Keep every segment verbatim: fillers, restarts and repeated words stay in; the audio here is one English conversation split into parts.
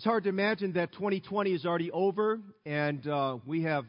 It's hard to imagine that twenty twenty is already over, and uh, we have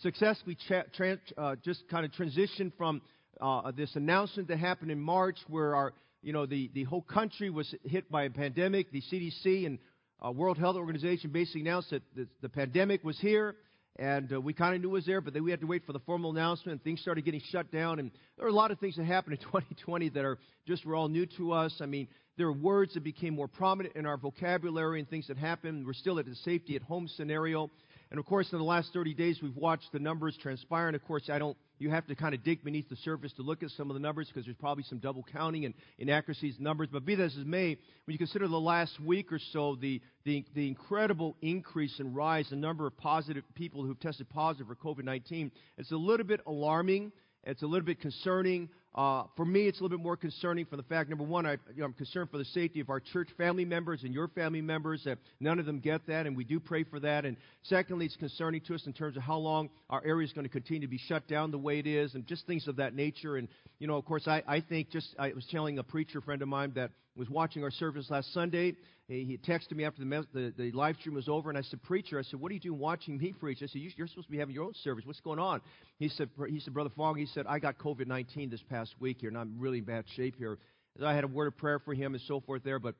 successfully cha- tra- uh, just kind of transitioned from uh, this announcement that happened in March, where our you know the, the whole country was hit by a pandemic. The C D C and uh, World Health Organization basically announced that the, the pandemic was here, and uh, we kind of knew it was there, but then we had to wait for the formal announcement, and things started getting shut down. And there are a lot of things that happened in twenty twenty that are just were all new to us. I mean, there are words that became more prominent in our vocabulary and things that happened. We're still at the safety at home scenario. And, of course, in the last thirty days, we've watched the numbers transpire. And, of course, I don't. you have to kind of dig beneath the surface to look at some of the numbers because there's probably some double counting and inaccuracies in numbers. But be that as it may, when you consider the last week or so, the, the, the incredible increase and rise in the number of positive people who've tested positive for COVID nineteen, it's a little bit alarming. It's a little bit concerning. Uh, for me, it's a little bit more concerning for the fact, number one, I, you know, I'm concerned for the safety of our church family members and your family members, that none of them get that, and we do pray for that. And secondly, it's concerning to us in terms of how long our area is going to continue to be shut down the way it is, and just things of that nature. And, you know, of course, I, I think just I was telling a preacher friend of mine that was watching our service last Sunday. He texted me after the, mes- the the live stream was over, and I said, "Preacher," I said, "what are you doing watching me preach?" I said, "You're supposed to be having your own service. What's going on?" He said, "He said, Brother Fong," he said, "I got COVID nineteen this past week here, and I'm really in bad shape here." I had a word of prayer for him and so forth there, but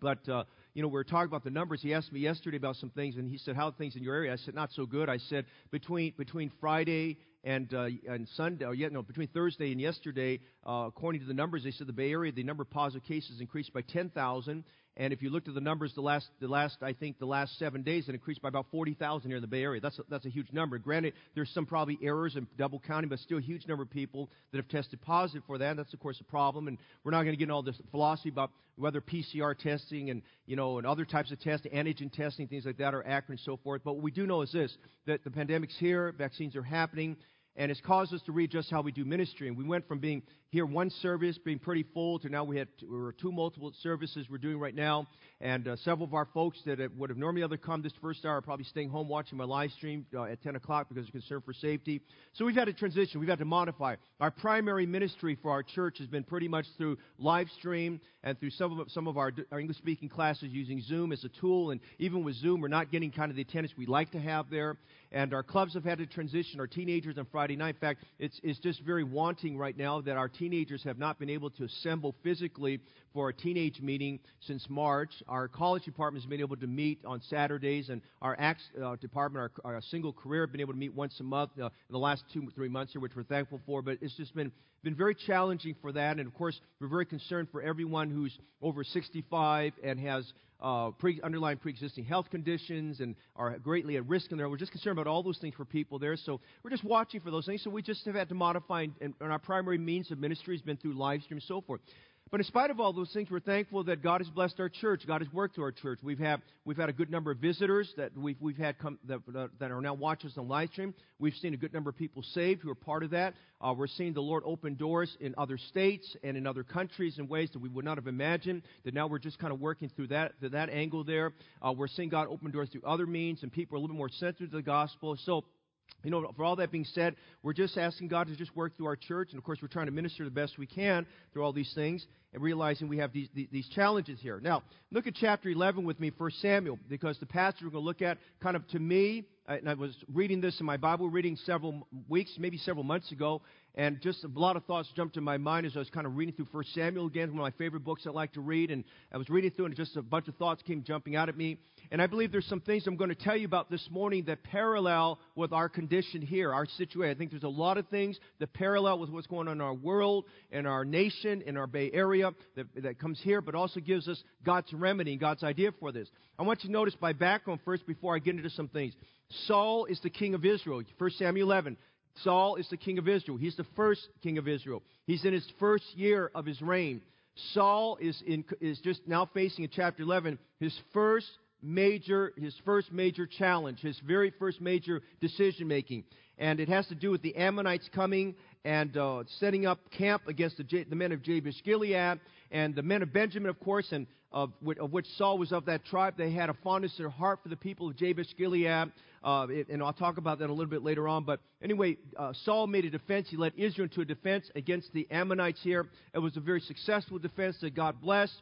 but uh, you know, we were talking about the numbers. He asked me yesterday about some things, and he said, "How are things in your area?" I said, "Not so good." I said, "Between between Friday." And uh, and Sunday, or yet no, between Thursday and yesterday, uh, according to the numbers, they said the Bay Area, the number of positive cases increased by ten thousand. And if you looked at the numbers, the last, the last, I think the last seven days, it increased by about forty thousand here in the Bay Area. That's a, that's a huge number. Granted, there's some probably errors and double counting, but still a huge number of people that have tested positive for that. And that's of course a problem. And we're not going to get into all this philosophy about whether P C R testing and you know and other types of tests, antigen testing, things like that, are accurate and so forth. But what we do know is this: that the pandemic's here, vaccines are happening. And it's caused us to readjust how we do ministry. And we went from being here one service, being pretty full, to now we had two, or two multiple services we're doing right now. And uh, several of our folks that would have normally other come this first hour are probably staying home watching my live stream uh, at ten o'clock because they're concerned for safety. So we've had to transition. We've had to modify. Our primary ministry for our church has been pretty much through live stream and through some of, some of our, our English-speaking classes using Zoom as a tool. And even with Zoom, we're not getting kind of the attendance we like to have there. And our clubs have had to transition. Our teenagers on Friday night, in fact, it's it's just very wanting right now that our teenagers have not been able to assemble physically for a teenage meeting since March. Our college department has been able to meet on Saturdays, and our Acts uh, department, our, our single career, have been able to meet once a month uh, in the last two three months here, which we're thankful for. But it's just been been very challenging for that, and of course, we're very concerned for everyone who's over sixty-five and has Uh, pre, underlying pre-existing health conditions and are greatly at risk in there. We're just concerned about all those things for people there. So we're just watching for those things. So we just have had to modify, and, and our primary means of ministry has been through live stream and so forth. But in spite of all those things, we're thankful that God has blessed our church. God has worked through our church. We've had we've had a good number of visitors that we've we've had come that, uh, that are now watching us on live stream. We've seen a good number of people saved who are part of that. Uh, we're seeing the Lord open doors in other states and in other countries in ways that we would not have imagined. That now we're just kind of working through that through that angle there. Uh, we're seeing God open doors through other means, and people are a little bit more sensitive to the gospel. So, you know, for all that being said, we're just asking God to just work through our church. And, of course, we're trying to minister the best we can through all these things and realizing we have these these challenges here. Now, look at chapter eleven with me, First Samuel, because the passage we're going to look at kind of, to me, and I was reading this in my Bible reading several weeks, maybe several months ago, and just a lot of thoughts jumped to my mind as I was kind of reading through First Samuel again, one of my favorite books I like to read. And I was reading through, and just a bunch of thoughts came jumping out at me. And I believe there's some things I'm going to tell you about this morning that parallel with our condition here, our situation. I think there's a lot of things that parallel with what's going on in our world, in our nation, in our Bay Area that, that comes here, but also gives us God's remedy and God's idea for this. I want you to notice my background first before I get into some things. Saul is the king of Israel. First Samuel eleven. Saul is the king of Israel. He's the first king of Israel. He's in his first year of his reign. Saul is in is just now facing in chapter eleven his first major his first major challenge, his very first major decision making, and it has to do with the Ammonites coming and uh, setting up camp against the, J- the men of Jabesh Gilead and the men of Benjamin, of course, and of, of which Saul was of that tribe. They had a fondness in their heart for the people of Jabesh Gilead, uh, it, and I'll talk about that a little bit later on. But anyway, uh, Saul made a defense. He led Israel into a defense against the Ammonites here. It was a very successful defense that God blessed.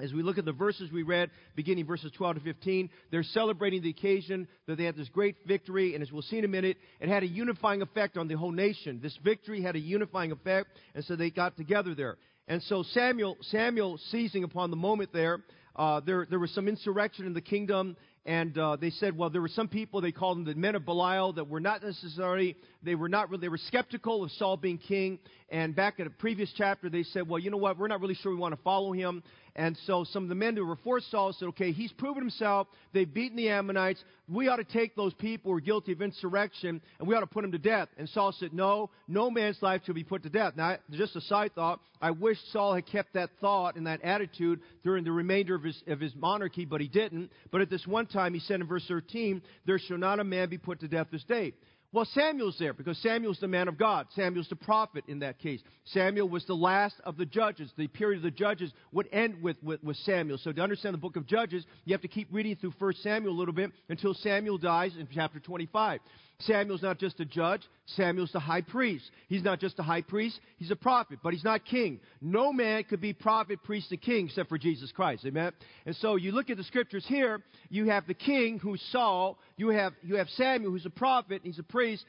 As we look at the verses we read, beginning verses twelve to fifteen, they're celebrating the occasion that they had this great victory. And as we'll see in a minute, it had a unifying effect on the whole nation. This victory had a unifying effect, and so they got together there. And so Samuel, Samuel seizing upon the moment there, uh, there, there was some insurrection in the kingdom. And uh, they said, well, there were some people, they called them the men of Belial, that were not necessarily, they were not really, they were skeptical of Saul being king. And back in a previous chapter, they said, well, you know what, we're not really sure we want to follow him. And so some of the men who were for Saul said, okay, he's proven himself, they've beaten the Ammonites, we ought to take those people who are guilty of insurrection, and we ought to put them to death. And Saul said, no, no man's life shall be put to death. Now, just a side thought, I wish Saul had kept that thought and that attitude during the remainder of his, of his monarchy, but he didn't. But at this one time, he said in verse thirteen, there shall not a man be put to death this day. Well, Samuel's there because Samuel's the man of God. Samuel's the prophet in that case. Samuel was the last of the judges. The period of the judges would end with, with, with Samuel. So to understand the book of Judges, you have to keep reading through First Samuel a little bit until Samuel dies in chapter twenty-five. Samuel's not just a judge. Samuel's the high priest. He's not just a high priest. He's a prophet, but he's not king. No man could be prophet, priest, and king except for Jesus Christ. Amen? And so you look at the scriptures here. You have the king, who's Saul. You have, you have Samuel, who's a prophet, and he's a priest.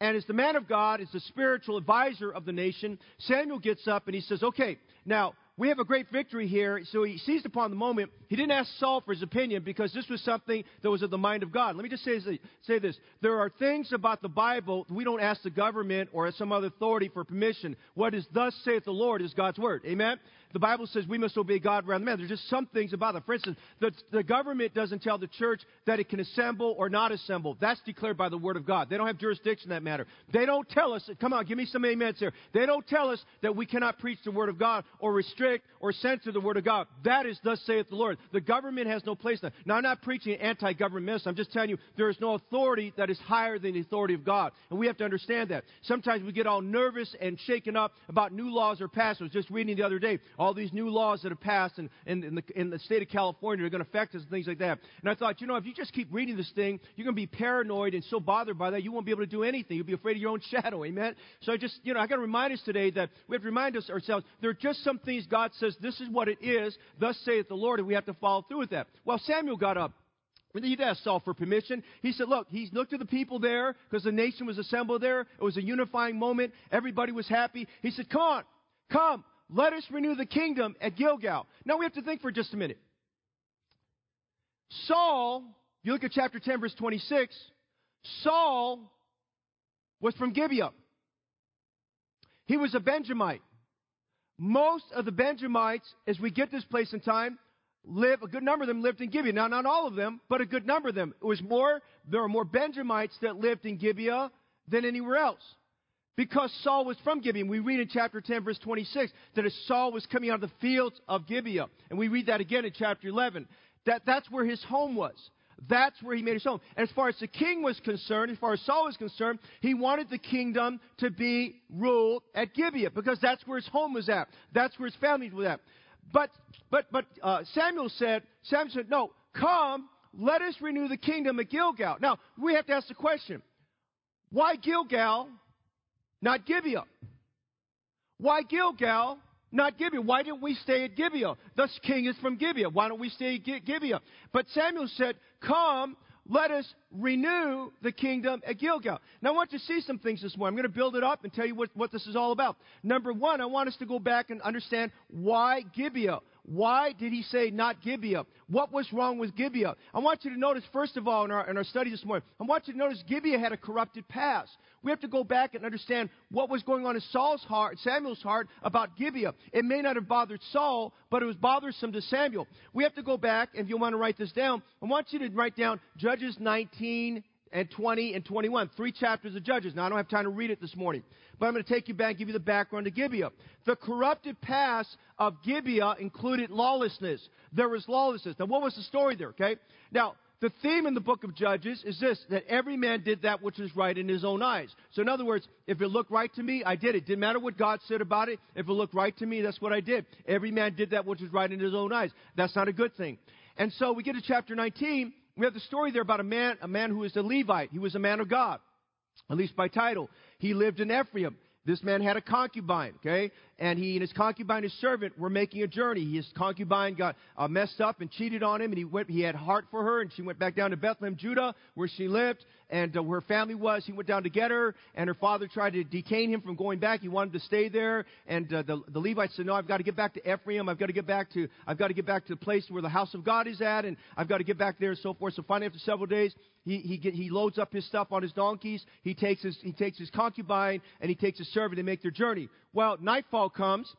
And as the man of God, as the spiritual advisor of the nation, Samuel gets up and he says, okay, now, we have a great victory here. So he seized upon the moment. He didn't ask Saul for his opinion because this was something that was of the mind of God. Let me just say, say this. There are things about the Bible we don't ask the government or some other authority for permission. What is thus saith the Lord is God's word. Amen? The Bible says we must obey God rather than man. There's just some things about it. For instance, the, the government doesn't tell the church that it can assemble or not assemble. That's declared by the word of God. They don't have jurisdiction in that matter. They don't tell us, come on, give me some amens here. They don't tell us that we cannot preach the word of God or restrict or censor the word of God. That is thus saith the Lord. The government has no place in that. Now, I'm not preaching an anti-government message. I'm just telling you there is no authority that is higher than the authority of God. And we have to understand that. Sometimes we get all nervous and shaken up about new laws or passages. I was just reading the other day, all these new laws that have passed in, in, in, the, in the state of California are going to affect us and things like that. And I thought, you know, if you just keep reading this thing, you're going to be paranoid and so bothered by that, you won't be able to do anything. You'll be afraid of your own shadow, amen? So I just, you know, I got to remind us today that we have to remind us ourselves, there are just some things God says, this is what it is, thus saith the Lord, and we have to follow through with that. Well, Samuel got up. He asked Saul for permission. He said, look, he looked at the people there because the nation was assembled there. It was a unifying moment. Everybody was happy. He said, come on, come. Let us renew the kingdom at Gilgal. Now we have to think for just a minute. Saul, if you look at chapter ten, verse twenty-six, Saul was from Gibeah. He was a Benjamite. Most of the Benjamites, as we get this place in time, live, a good number of them lived in Gibeah. Now, not all of them, but a good number of them. It was more, there were more Benjamites that lived in Gibeah than anywhere else. Because Saul was from Gibeah. And we read in chapter ten, verse twenty-six, that as Saul was coming out of the fields of Gibeah. And we read that again in chapter eleven. That, that's where his home was. That's where he made his home. And as far as the king was concerned, as far as Saul was concerned, he wanted the kingdom to be ruled at Gibeah. Because that's where his home was at. That's where his family was at. But but but uh, Samuel said, Samuel said, no, come, let us renew the kingdom at Gilgal. Now, we have to ask the question, why Gilgal? Not Gibeah. Why Gilgal? Not Gibeah. Why didn't we stay at Gibeah? The king is from Gibeah. Why don't we stay at Gibeah? But Samuel said, come, let us renew the kingdom at Gilgal. Now, I want you to see some things this morning. I'm going to build it up and tell you what, what this is all about. Number one, I want us to go back and understand why Gibeah. Why did he say not Gibeah? What was wrong with Gibeah? I want you to notice, first of all, in our, in our study this morning, I want you to notice Gibeah had a corrupted past. We have to go back and understand what was going on in Saul's heart, Samuel's heart, about Gibeah. It may not have bothered Saul, but it was bothersome to Samuel. We have to go back, and if you want to write this down, I want you to write down Judges nineteen and twenty and twenty-one, three chapters of Judges. Now, I don't have time to read it this morning, but I'm going to take you back and give you the background to Gibeah. The corrupted past of Gibeah included lawlessness. There was lawlessness. Now, what was the story there, okay? Now, the theme in the book of Judges is this, that every man did that which is right in his own eyes. So, in other words, if it looked right to me, I did it. Didn't matter what God said about it. If it looked right to me, that's what I did. Every man did that which is right in his own eyes. That's not a good thing. And so we get to chapter nineteen. We have the story there about a man, a man who is a Levite. He was a man of God, at least by title. He lived in Ephraim. This man had a concubine, okay? And he and his concubine, his servant, were making a journey. His concubine got uh, messed up and cheated on him, and he went. He had heart for her, and she went back down to Bethlehem, Judah, where she lived, and uh, where her family was. He went down to get her, and her father tried to detain him from going back. He wanted to stay there, and uh, the, the Levite said, "No, I've got to get back to Ephraim. I've got to get back to. I've got to get back to the place where the house of God is at, and I've got to get back there," and so forth. So finally, after several days, he he get, he loads up his stuff on his donkeys. He takes his he takes his concubine and he takes his servant and make their journey. Well, nightfall comes.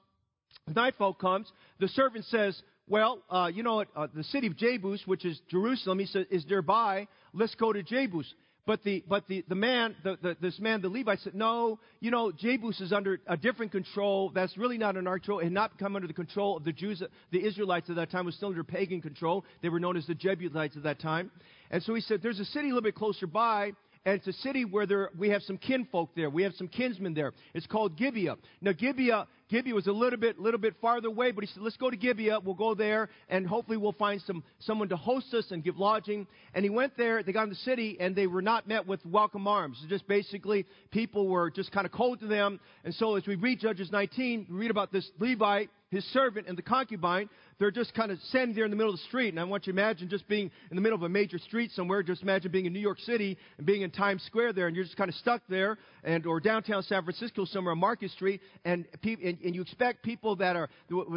Nightfall comes. The servant says, well, uh, you know, uh, the city of Jebus, which is Jerusalem, he says, is nearby. Let's go to Jebus. But the but the, the man, the, the, this man, the Levite, said, no, you know, Jebus is under a different control. That's really not under our control. It had not come under the control of the Jews. The Israelites at that time was still under pagan control. They were known as the Jebusites at that time. And so he said, there's a city a little bit closer by. And it's a city where there, we have some kinfolk there. We have some kinsmen there. It's called Gibeah. Now, Gibeah, Gibeah was a little bit, little bit farther away, but he said, let's go to Gibeah. We'll go there, and hopefully we'll find some someone to host us and give lodging. And he went there. They got in the city, and they were not met with welcome arms. Just basically, people were just kind of cold to them. And so as we read Judges nineteen, we read about this Levite, his servant, and the concubine. They're just kind of standing there in the middle of the street. And I want you to imagine just being in the middle of a major street somewhere. Just imagine being in New York City and being in Times Square there, and you're just kind of stuck there, and or downtown San Francisco somewhere on Market Street, and pe- and, and you expect people that are,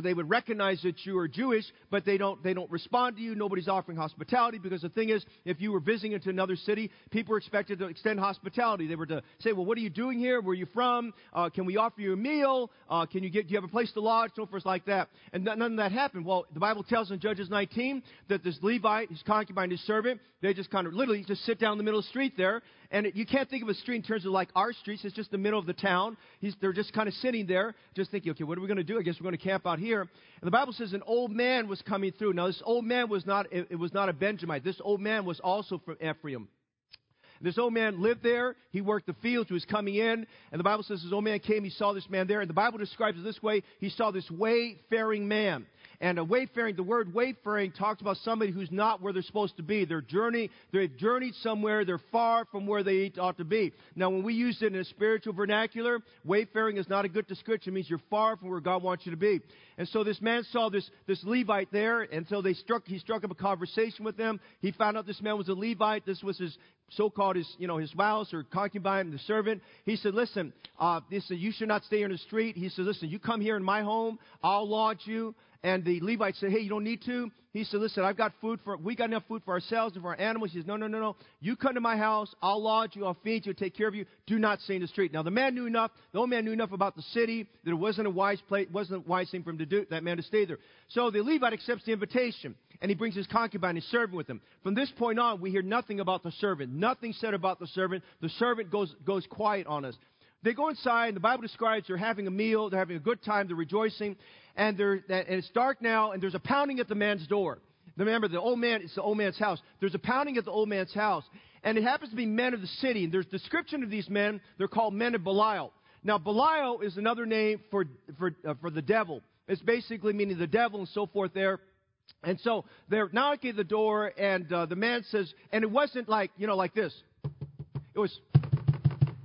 they would recognize that you are Jewish, but they don't they don't respond to you. Nobody's offering hospitality, because the thing is, if you were visiting into another city, people were expected to extend hospitality. They were to say, well, what are you doing here? Where are you from? Uh, can we offer you a meal? Uh, can you get do you have a place to lodge? So forth like that. And none of that happened. Well, the Bible tells in Judges nineteen that this Levite, his concubine, his servant, they just kind of literally just sit down in the middle of the street there. And it, you can't think of a street in terms of like our streets. It's just the middle of the town. He's, they're just kind of sitting there, just thinking, okay, what are we going to do? I guess we're going to camp out here. And the Bible says an old man was coming through. Now, this old man was not, it, it was not a Benjamite. This old man was also from Ephraim. This old man lived there. He worked the fields. He was coming in. And the Bible says this old man came. He saw this man there. And the Bible describes it this way. He saw this wayfaring man. And a wayfaring, the word wayfaring talks about somebody who's not where they're supposed to be. They're journey, they've journeyed somewhere. They're far from where they ought to be. Now, when we use it in a spiritual vernacular, wayfaring is not a good description. It means you're far from where God wants you to be. And so this man saw this, this Levite there, and so they struck, he struck up a conversation with them. He found out this man was a Levite. This was his so-called his, you know, his spouse or concubine, the servant. He said, listen, uh, he said, you should not stay here in the street. He said, listen, you come here in my home. I'll lodge you. And the Levite said, hey, you don't need to. He said, listen, I've got food for, we got enough food for ourselves and for our animals. He says, no, no, no, no. You come to my house. I'll lodge you. I'll feed you. I'll take care of you. Do not stay in the street. Now, the man knew enough. The old man knew enough about the city that it wasn't a wise place, wasn't a wise thing for him to do, that man to stay there. So the Levite accepts the invitation, and he brings his concubine, his servant, with him. From this point on, we hear nothing about the servant. Nothing said about the servant. The servant goes, goes quiet on us. They go inside, and the Bible describes they're having a meal, they're having a good time, they're rejoicing, and, they're, and it's dark now, and there's a pounding at the man's door. Remember, the old man, it's the old man's house. There's a pounding at the old man's house, and it happens to be men of the city, and there's a description of these men. They're called men of Belial. Now, Belial is another name for, for, uh, for the devil. It's basically meaning the devil and so forth there. And so they're knocking at the door, and uh, the man says, and it wasn't like, you know, like this. It was...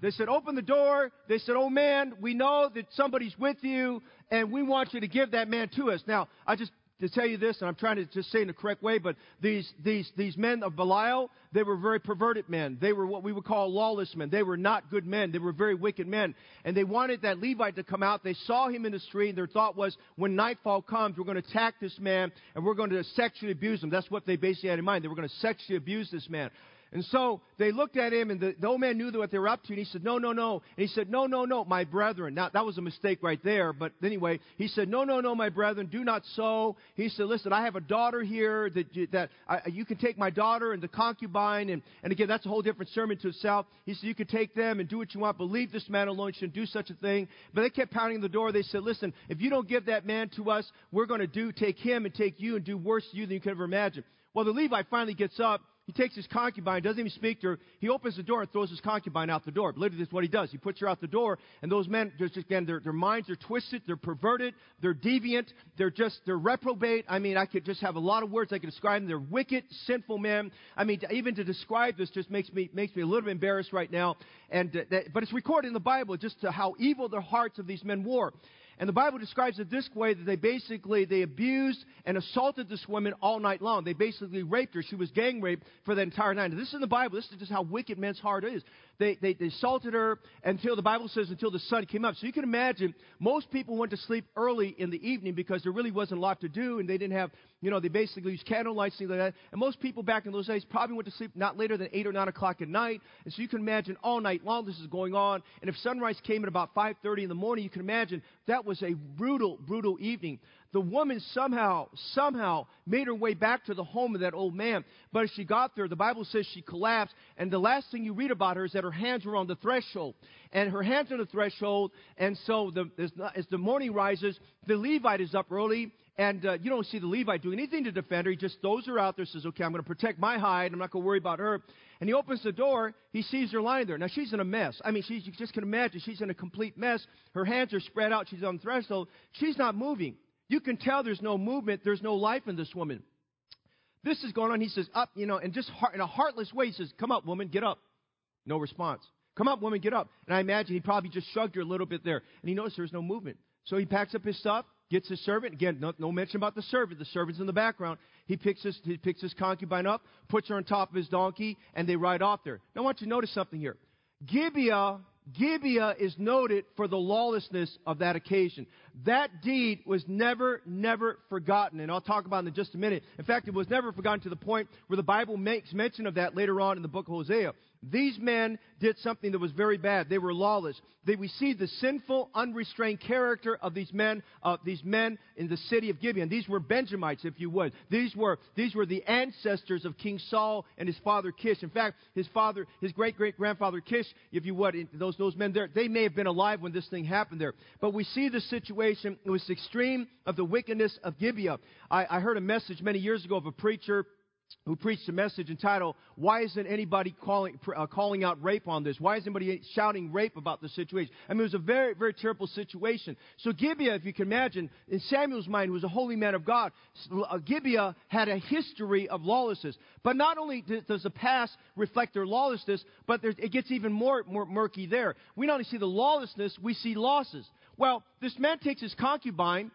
They said, open the door. They said, oh, man, we know that somebody's with you, and we want you to give that man to us. Now, I just to tell you this, and I'm trying to just say in the correct way, but these these these men of Belial, they were very perverted men. They were what we would call lawless men. They were not good men. They were very wicked men. And they wanted that Levite to come out. They saw him in the street, and their thought was, when nightfall comes, we're going to attack this man, and we're going to sexually abuse him. That's what they basically had in mind. They were going to sexually abuse this man. And so they looked at him, and the, the old man knew what they were up to, and he said, no, no, no. And he said, no, no, no, my brethren. Now, that was a mistake right there, but anyway, he said, no, no, no, my brethren, do not so. He said, listen, I have a daughter here that you, that I, you can take my daughter and the concubine, and, and again, that's a whole different sermon to itself. He said, you can take them and do what you want, but leave this man alone. You shouldn't do such a thing. But they kept pounding the door. They said, listen, if you don't give that man to us, we're going to do take him and take you and do worse to you than you could ever imagine. Well, the Levite finally gets up. He takes his concubine, doesn't even speak to her. He opens the door and throws his concubine out the door. But literally, that's what he does. He puts her out the door, and those men, just, again, their, their minds are twisted, they're perverted, they're deviant, they're just, they're reprobate. I mean, I could just have a lot of words I could describe them. They're wicked, sinful men. I mean, to, even to describe this just makes me makes me a little bit embarrassed right now. And uh, that, but it's recorded in the Bible just to how evil the hearts of these men were. And the Bible describes it this way, that they basically, they abused and assaulted this woman all night long. They basically raped her. She was gang raped for the entire night. Now, this is in the Bible. This is just how wicked men's heart is. They, they, they assaulted her until, the Bible says, until the sun came up. So you can imagine, most people went to sleep early in the evening because there really wasn't a lot to do, and they didn't have, you know, they basically used candlelight, things like that. And most people back in those days probably went to sleep not later than eight or nine o'clock at night. And so you can imagine all night long this is going on. And if sunrise came at about five thirty in the morning, you can imagine that was a brutal, brutal evening. The woman somehow, somehow made her way back to the home of that old man. But as she got there, the Bible says she collapsed. And the last thing you read about her is that her hands were on the threshold. And her hands on the threshold. And so the, as, as the morning rises, the Levite is up early. And uh, you don't see the Levite doing anything to defend her. He just throws her out there, says, okay, I'm going to protect my hide. I'm not going to worry about her. And he opens the door. He sees her lying there. Now, she's in a mess. I mean, she's, you just can imagine she's in a complete mess. Her hands are spread out. She's on the threshold. She's not moving. You can tell there's no movement. There's no life in this woman. This is going on. He says, up, you know, and just heart, in a heartless way, he says, come up, woman, get up. No response. Come up, woman, get up. And I imagine he probably just shrugged her a little bit there. And he noticed there's no movement. So he packs up his stuff, gets his servant. Again, no, no mention about the servant. The servant's in the background. He picks his, he picks his concubine up, puts her on top of his donkey, and they ride off there. Now, I want you to notice something here. Gibeah. Gibeah is noted for the lawlessness of that occasion. That deed was never, never forgotten, and I'll talk about it in just a minute. In fact, it was never forgotten to the point where the Bible makes mention of that later on in the book of Hosea. These men did something that was very bad. They were lawless. They, we see the sinful, unrestrained character of these men, uh, these men in the city of Gibeah. And these were Benjamites, if you would. These were these were the ancestors of King Saul and his father Kish. In fact, his father, his great great grandfather Kish, if you would, those those men there, they may have been alive when this thing happened there. But we see the situation. It was extreme of the wickedness of Gibeah. I, I heard a message many years ago of a preacher who preached a message entitled, why isn't anybody calling uh, calling out rape on this? Why isn't anybody shouting rape about the situation? I mean, it was a very, very terrible situation. So Gibeah, if you can imagine, in Samuel's mind, who was a holy man of God, Gibeah had a history of lawlessness. But not only does the past reflect their lawlessness, but it gets even more, more murky there. We not only see the lawlessness, we see losses. Well, this man takes his concubine.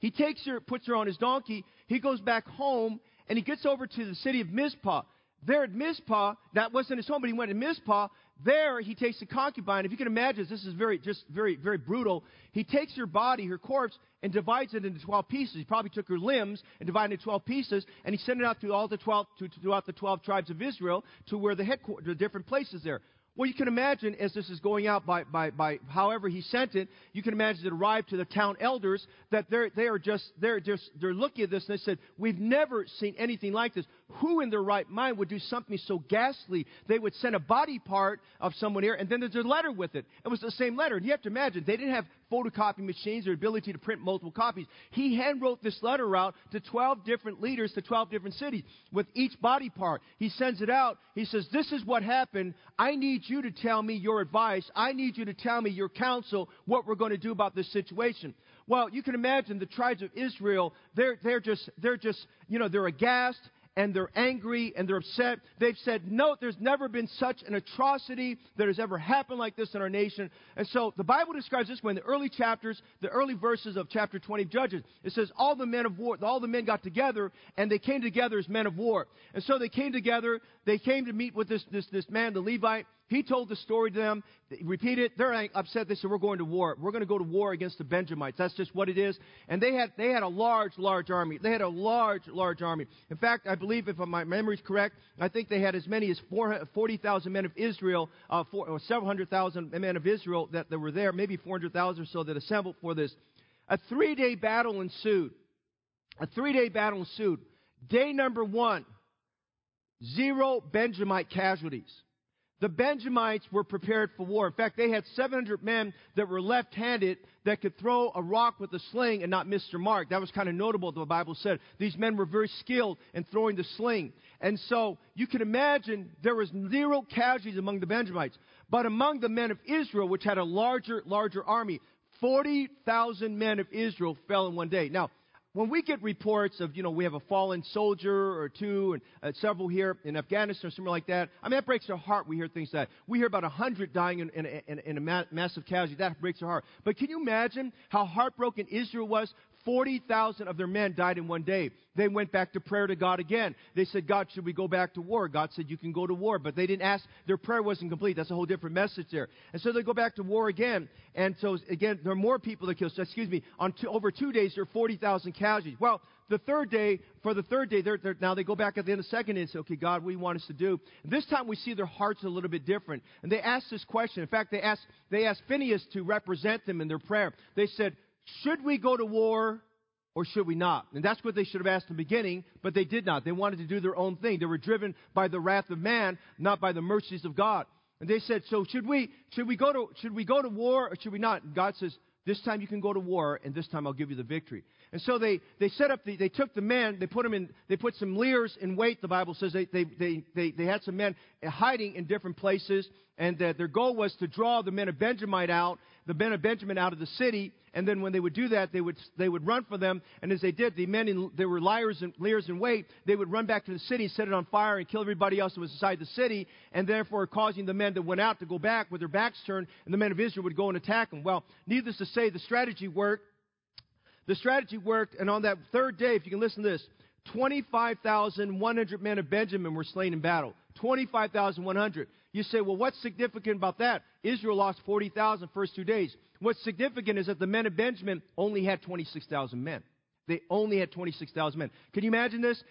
He takes her, puts her on his donkey. He goes back home. And he gets over to the city of Mizpah. There at Mizpah, that wasn't his home, but he went to Mizpah. There he takes the concubine. If you can imagine, this is very, just very, very brutal. He takes her body, her corpse, and divides it into twelve pieces. He probably took her limbs and divided it into twelve pieces, and he sent it out to all the twelve, to, to, throughout the twelve tribes of Israel, to where the headquarters, the different places there. Well, you can imagine as this is going out by, by, by however he sent it, you can imagine it arrived to the town elders that they're, they are just, they're just, they're looking at this and they said, we've never seen anything like this. Who in their right mind would do something so ghastly? They would send a body part of someone here and then there's a letter with it. It was the same letter. And you have to imagine, they didn't have photocopy machines or ability to print multiple copies. He hand wrote this letter out to twelve different leaders to twelve different cities with each body part. He sends it out. He says, this is what happened. I need you to tell me your advice. I need you to tell me your counsel, what we're going to do about this situation. Well, you can imagine the tribes of Israel, they're, they're just, they're just, you know, they're aghast. And they're angry, and they're upset. They've said, no, there's never been such an atrocity that has ever happened like this in our nation. And so the Bible describes this way in the early chapters, the early verses of chapter twenty of Judges. It says, all the men of war, all the men got together, and they came together as men of war. And so they came together. They came to meet with this, this, this man, the Levite. He told the story to them. They repeated it. They're upset. They said, we're going to war. We're going to go to war against the Benjamites. That's just what it is. And they had they had a large, large army. They had a large, large army. In fact, I believe, if my memory is correct, I think they had as many as forty thousand men of Israel, uh, four, or several hundred thousand men of Israel that, that were there, maybe four hundred thousand or so that assembled for this. A three-day battle ensued. A three-day battle ensued. Day number one, zero Benjamite casualties. The Benjamites were prepared for war. In fact, they had seven hundred men that were left-handed that could throw a rock with a sling and not miss their mark. That was kind of notable, the Bible said. These men were very skilled in throwing the sling. And so you can imagine there was zero casualties among the Benjamites. But among the men of Israel, which had a larger, larger army, forty thousand men of Israel fell in one day. Now, when we get reports of, you know, we have a fallen soldier or two and uh, several here in Afghanistan or somewhere like that, I mean, that breaks our heart. We hear things like that. We hear about one hundred dying in, in, in, in a ma- massive casualty. That breaks our heart. But can you imagine how heartbroken Israel was? forty thousand of their men died in one day. They went back to prayer to God again. They said, God, should we go back to war? God said, you can go to war. But they didn't ask. Their prayer wasn't complete. That's a whole different message there. And so they go back to war again. And so, again, there are more people that killed. So, excuse me, on two, over two days, there are forty thousand casualties. Well, the third day, for the third day, they're, they're, now they go back at the end of the second day and say, okay, God, what do you want us to do? And this time we see their hearts a little bit different. And they ask this question. In fact, they asked they asked Phinehas to represent them in their prayer. They said, should we go to war or should we not? And that's what they should have asked in the beginning, but they did not. They wanted to do their own thing. They were driven by the wrath of man, not by the mercies of God. And they said, so should we, should we go to, should we go to war or should we not? And God says, this time you can go to war, and this time I'll give you the victory. And so they, they set up, the, they took the men, they put them in, they put some leaders in wait, the Bible says. They they, they, they, they had some men hiding in different places, and that their goal was to draw the men of Benjamin out, the men of Benjamin out of the city, and then when they would do that, they would they would run for them, and as they did, the men, in, they were liars and leaders in wait, they would run back to the city, set it on fire, and kill everybody else that was inside the city, and therefore causing the men that went out to go back with their backs turned, and the men of Israel would go and attack them. Well, needless to say, the strategy worked. The strategy worked, and on that third day, if you can listen to this, twenty-five thousand one hundred men of Benjamin were slain in battle. twenty-five thousand one hundred. You say, well, what's significant about that? Israel lost forty thousand the first two days. What's significant is that the men of Benjamin only had twenty-six thousand men. They only had twenty-six thousand men. Can you imagine this?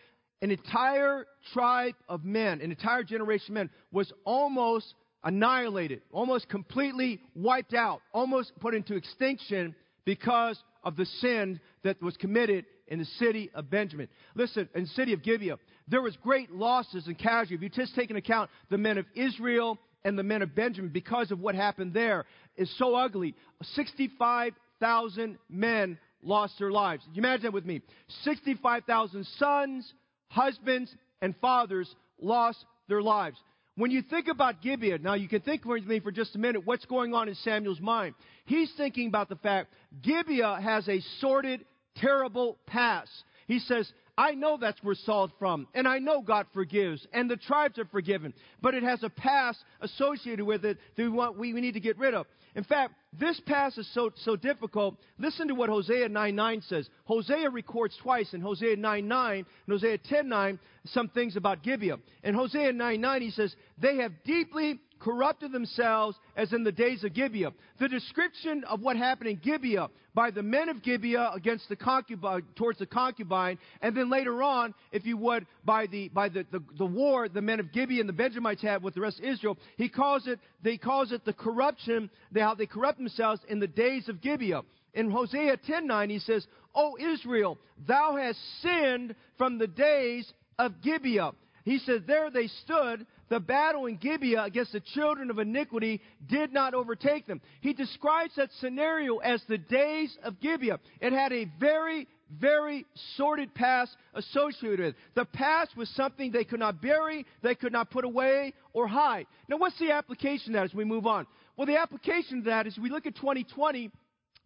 An entire tribe of men, an entire generation of men was almost annihilated, almost completely wiped out, almost put into extinction because of the sin that was committed in the city of Benjamin. Listen, in the city of Gibeah, there was great losses and casualties. If you just take into account the men of Israel and the men of Benjamin, because of what happened there, is so ugly. sixty-five thousand men lost their lives. You imagine that with me. sixty-five thousand sons, husbands, and fathers lost their lives. When you think about Gibeah, now you can think with me for just a minute what's going on in Samuel's mind. He's thinking about the fact Gibeah has a sordid, terrible past. He says, I know that's where Saul's from, and I know God forgives, and the tribes are forgiven, but it has a past associated with it that we, want, we, we need to get rid of. In fact, this past is so, so difficult. Listen to what Hosea nine nine says. Hosea records twice in Hosea nine nine and Hosea ten nine some things about Gibeah. In Hosea nine nine he says, they have deeply corrupted themselves as in the days of Gibeah. The description of what happened in Gibeah by the men of Gibeah against the concubine, towards the concubine, and then later on, if you would, by the by the, the, the war the men of Gibeah and the Benjamites had with the rest of Israel, he calls it they calls it the corruption, the, how they corrupt themselves in the days of Gibeah. In Hosea ten nine he says, O Israel, thou hast sinned from the days of Gibeah. He says, there they stood. The battle in Gibeah against the children of iniquity did not overtake them. He describes that scenario as the days of Gibeah. It had a very, very sordid past associated with it. The past was something they could not bury, they could not put away or hide. Now, what's the application of that as we move on? Well, the application of that is we look at twenty twenty.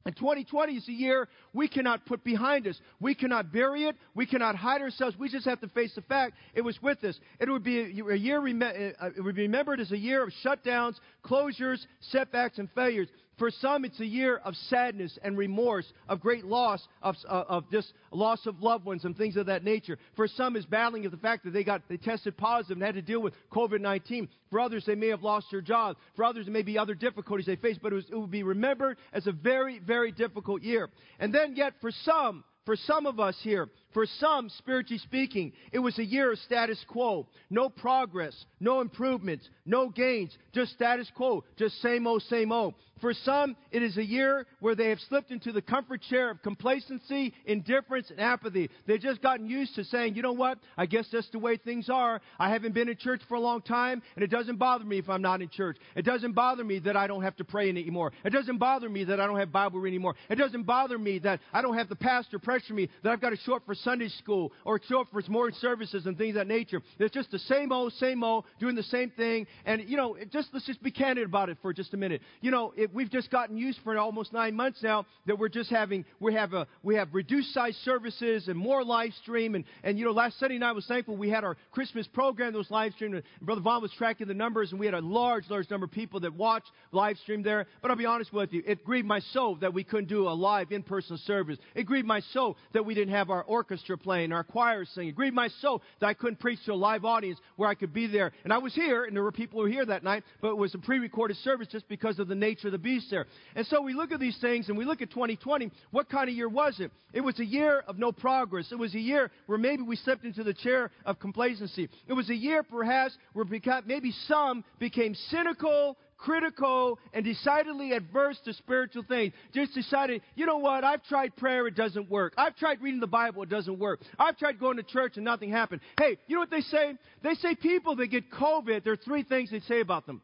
And twenty twenty is a year we cannot put behind us. We cannot bury it. We cannot hide ourselves. We just have to face the fact it was with us. It would be a year it would be remembered as a year of shutdowns, closures, setbacks, and failures. For some, it's a year of sadness and remorse, of great loss, of, uh, of just loss of loved ones and things of that nature. For some, it's battling with the fact that they got they tested positive and had to deal with COVID nineteen. For others, they may have lost their job. For others, it may be other difficulties they face, but it, was, it would be remembered as a very, very difficult year. And then yet, for some, for some of us here, For some, spiritually speaking, it was a year of status quo. No progress, no improvements, no gains, just status quo, just same old, same old. For some, it is a year where they have slipped into the comfort chair of complacency, indifference, and apathy. They've just gotten used to saying, you know what, I guess that's the way things are. I haven't been in church for a long time, and it doesn't bother me if I'm not in church. It doesn't bother me that I don't have to pray anymore. It doesn't bother me that I don't have Bible reading anymore. It doesn't bother me that I don't have the pastor pressure me, that I've got to show up for Sunday school or show up for more services and things of that nature. It's just the same old, same old, doing the same thing. And, you know, it just let's just be candid about it for just a minute. You know, it, we've just gotten used for almost nine months now that we're just having, we have a, we have reduced size services and more live stream. And, and, you know, last Sunday night I was thankful we had our Christmas program that was live streamed. And Brother Vaughn was tracking the numbers, and we had a large, large number of people that watched live stream there. But I'll be honest with you, it grieved my soul that we couldn't do a live in-person service. It grieved my soul that we didn't have our orchestra playing, our choir singing. It grieved my soul that I couldn't preach to a live audience where I could be there. And I was here, and there were people who were here that night, but it was a pre-recorded service just because of the nature of the beast there. And so we look at these things, and we look at twenty twenty. What kind of year was it? It was a year of no progress. It was a year where maybe we slipped into the chair of complacency. It was a year, perhaps, where maybe some became cynical, critical, and decidedly adverse to spiritual things. Just decided, you know what, I've tried prayer, it doesn't work. I've tried reading the Bible, it doesn't work. I've tried going to church and nothing happened. Hey, you know what they say? They say people that get COVID, there are three things they say about them.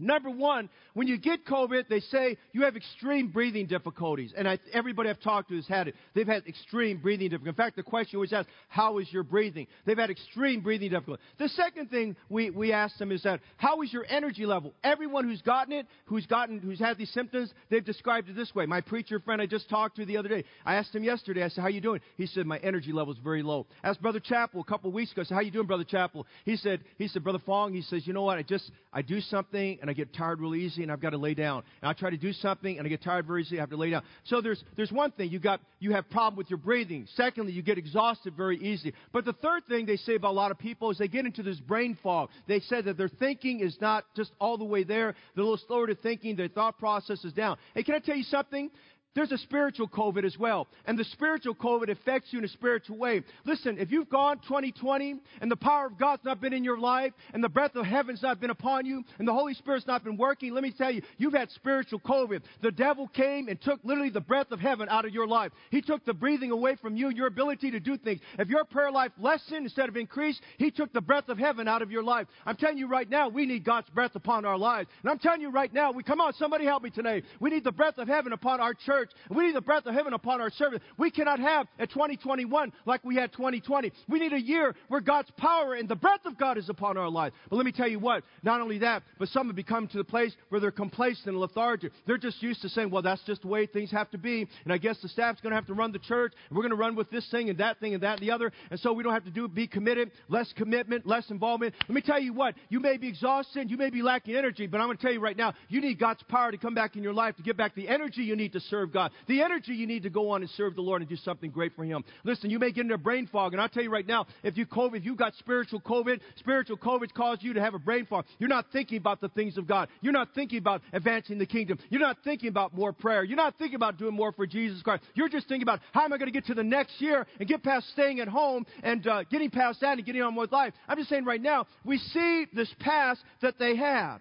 Number one, when you get COVID, they say you have extreme breathing difficulties. And I, everybody I've talked to has had it. They've had extreme breathing difficulties. In fact, the question was asked, how is your breathing? They've had extreme breathing difficulties. The second thing we, we asked them is that, how is your energy level? Everyone who's gotten it, who's gotten, who's had these symptoms, they've described it this way. My preacher friend I just talked to the other day, I asked him yesterday, I said, how are you doing? He said, my energy level is very low. I asked Brother Chappell a couple of weeks ago, I said, how are you doing, Brother Chappell? He said, he said, Brother Fong, he says, you know what, I just, I do something, and I get tired real easy, and I've got to lay down. And I try to do something, and I get tired very easy, I have to lay down. So there's there's one thing. You got you have problem with your breathing. Secondly, you get exhausted very easy. But the third thing they say about a lot of people is they get into this brain fog. They said that their thinking is not just all the way there. They're a little slower to thinking. Their thought process is down. Hey, can I tell you something? There's a spiritual COVID as well. And the spiritual COVID affects you in a spiritual way. Listen, if you've gone twenty twenty and the power of God's not been in your life and the breath of heaven's not been upon you and the Holy Spirit's not been working, let me tell you, you've had spiritual COVID. The devil came and took literally the breath of heaven out of your life. He took the breathing away from you and your ability to do things. If your prayer life lessened instead of increased, he took the breath of heaven out of your life. I'm telling you right now, we need God's breath upon our lives. And I'm telling you right now, we come on, somebody help me today. We need the breath of heaven upon our church. We need the breath of heaven upon our service. We cannot have a twenty twenty-one like we had twenty twenty. We need a year where God's power and the breath of God is upon our lives. But let me tell you what, not only that, but some have become to the place where they're complacent and lethargic. They're just used to saying, well, that's just the way things have to be. And I guess the staff's going to have to run the church. And we're going to run with this thing and that thing and that and the other. And so we don't have to do be committed, less commitment, less involvement. Let me tell you what, you may be exhausted, you may be lacking energy, but I'm going to tell you right now, you need God's power to come back in your life, to get back the energy you need to serve God. God. The energy you need to go on and serve the Lord and do something great for Him. Listen, you may get into a brain fog, and I'll tell you right now, if you COVID, if you got spiritual COVID, spiritual COVID caused you to have a brain fog. You're not thinking about the things of God. You're not thinking about advancing the kingdom. You're not thinking about more prayer. You're not thinking about doing more for Jesus Christ. You're just thinking about, how am I going to get to the next year and get past staying at home and uh, getting past that and getting on with life. I'm just saying right now, we see this past that they had.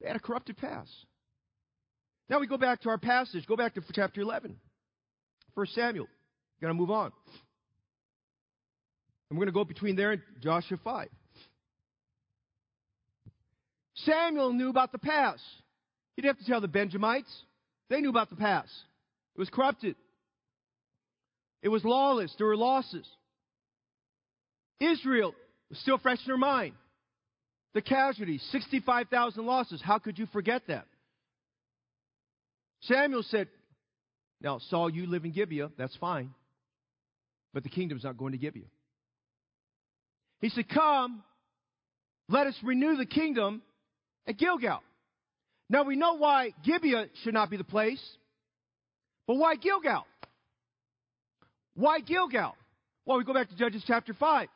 They had a corrupted past. Now we go back to our passage. Go back to chapter eleven, First Samuel. We're going to move on. And we're going to go between there and Joshua five. Samuel knew about the past. He didn't have to tell the Benjamites. They knew about the past. It was corrupted. It was lawless. There were losses. Israel was still fresh in her mind. The casualties, sixty-five thousand losses. How could you forget that? Samuel said, now, Saul, you live in Gibeah. That's fine. But the kingdom's not going to Gibeah. He said, come, let us renew the kingdom at Gilgal. Now, we know why Gibeah should not be the place. But why Gilgal? Why Gilgal? Well, we go back to Judges chapter five.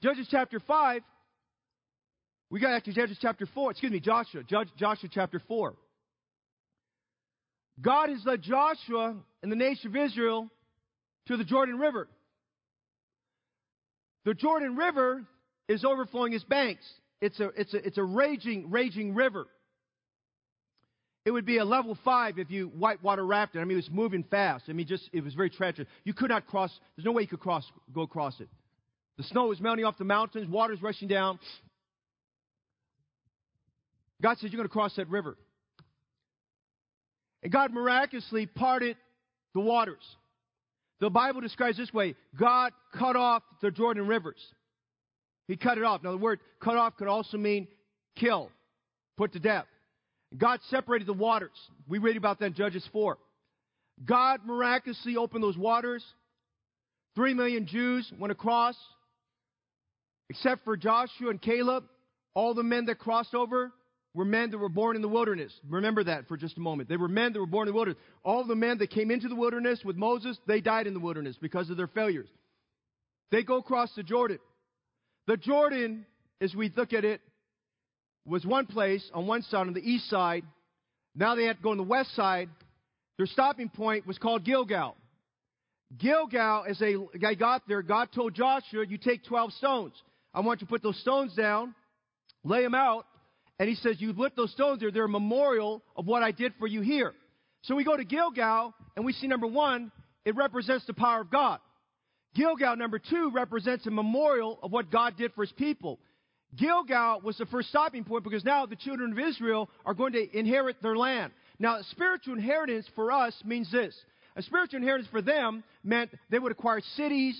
Judges chapter five. We got back to Judges chapter four. Excuse me, Joshua. Judge, Joshua chapter four. God has led Joshua and the nation of Israel to the Jordan River. The Jordan River is overflowing its banks. It's a, it's a, it's a raging, raging river. It would be a level five if you whitewater rafted. I mean, it was moving fast. I mean, just it was very treacherous. You could not cross. There's no way you could cross, go across it. The snow was melting off the mountains. Water's rushing down. God said, you're going to cross that river. And God miraculously parted the waters. The Bible describes this way. God cut off the Jordan rivers. He cut it off. Now, the word cut off could also mean kill, put to death. God separated the waters. We read about that in Judges four. God miraculously opened those waters. Three million Jews went across. Except for Joshua and Caleb, all the men that crossed over were men that were born in the wilderness. Remember that for just a moment. They were men that were born in the wilderness. All the men that came into the wilderness with Moses, they died in the wilderness because of their failures. They go across the Jordan. The Jordan, as we look at it, was one place on one side, on the east side. Now they had to go on the west side. Their stopping point was called Gilgal. Gilgal, as they got there, God told Joshua, you take twelve stones. I want you to put those stones down, lay them out. And he says, you put those stones there. They're a memorial of what I did for you here. So we go to Gilgal, and we see, number one, it represents the power of God. Gilgal, number two, represents a memorial of what God did for his people. Gilgal was the first stopping point because now the children of Israel are going to inherit their land. Now, spiritual inheritance for us means this. A spiritual inheritance for them meant they would acquire cities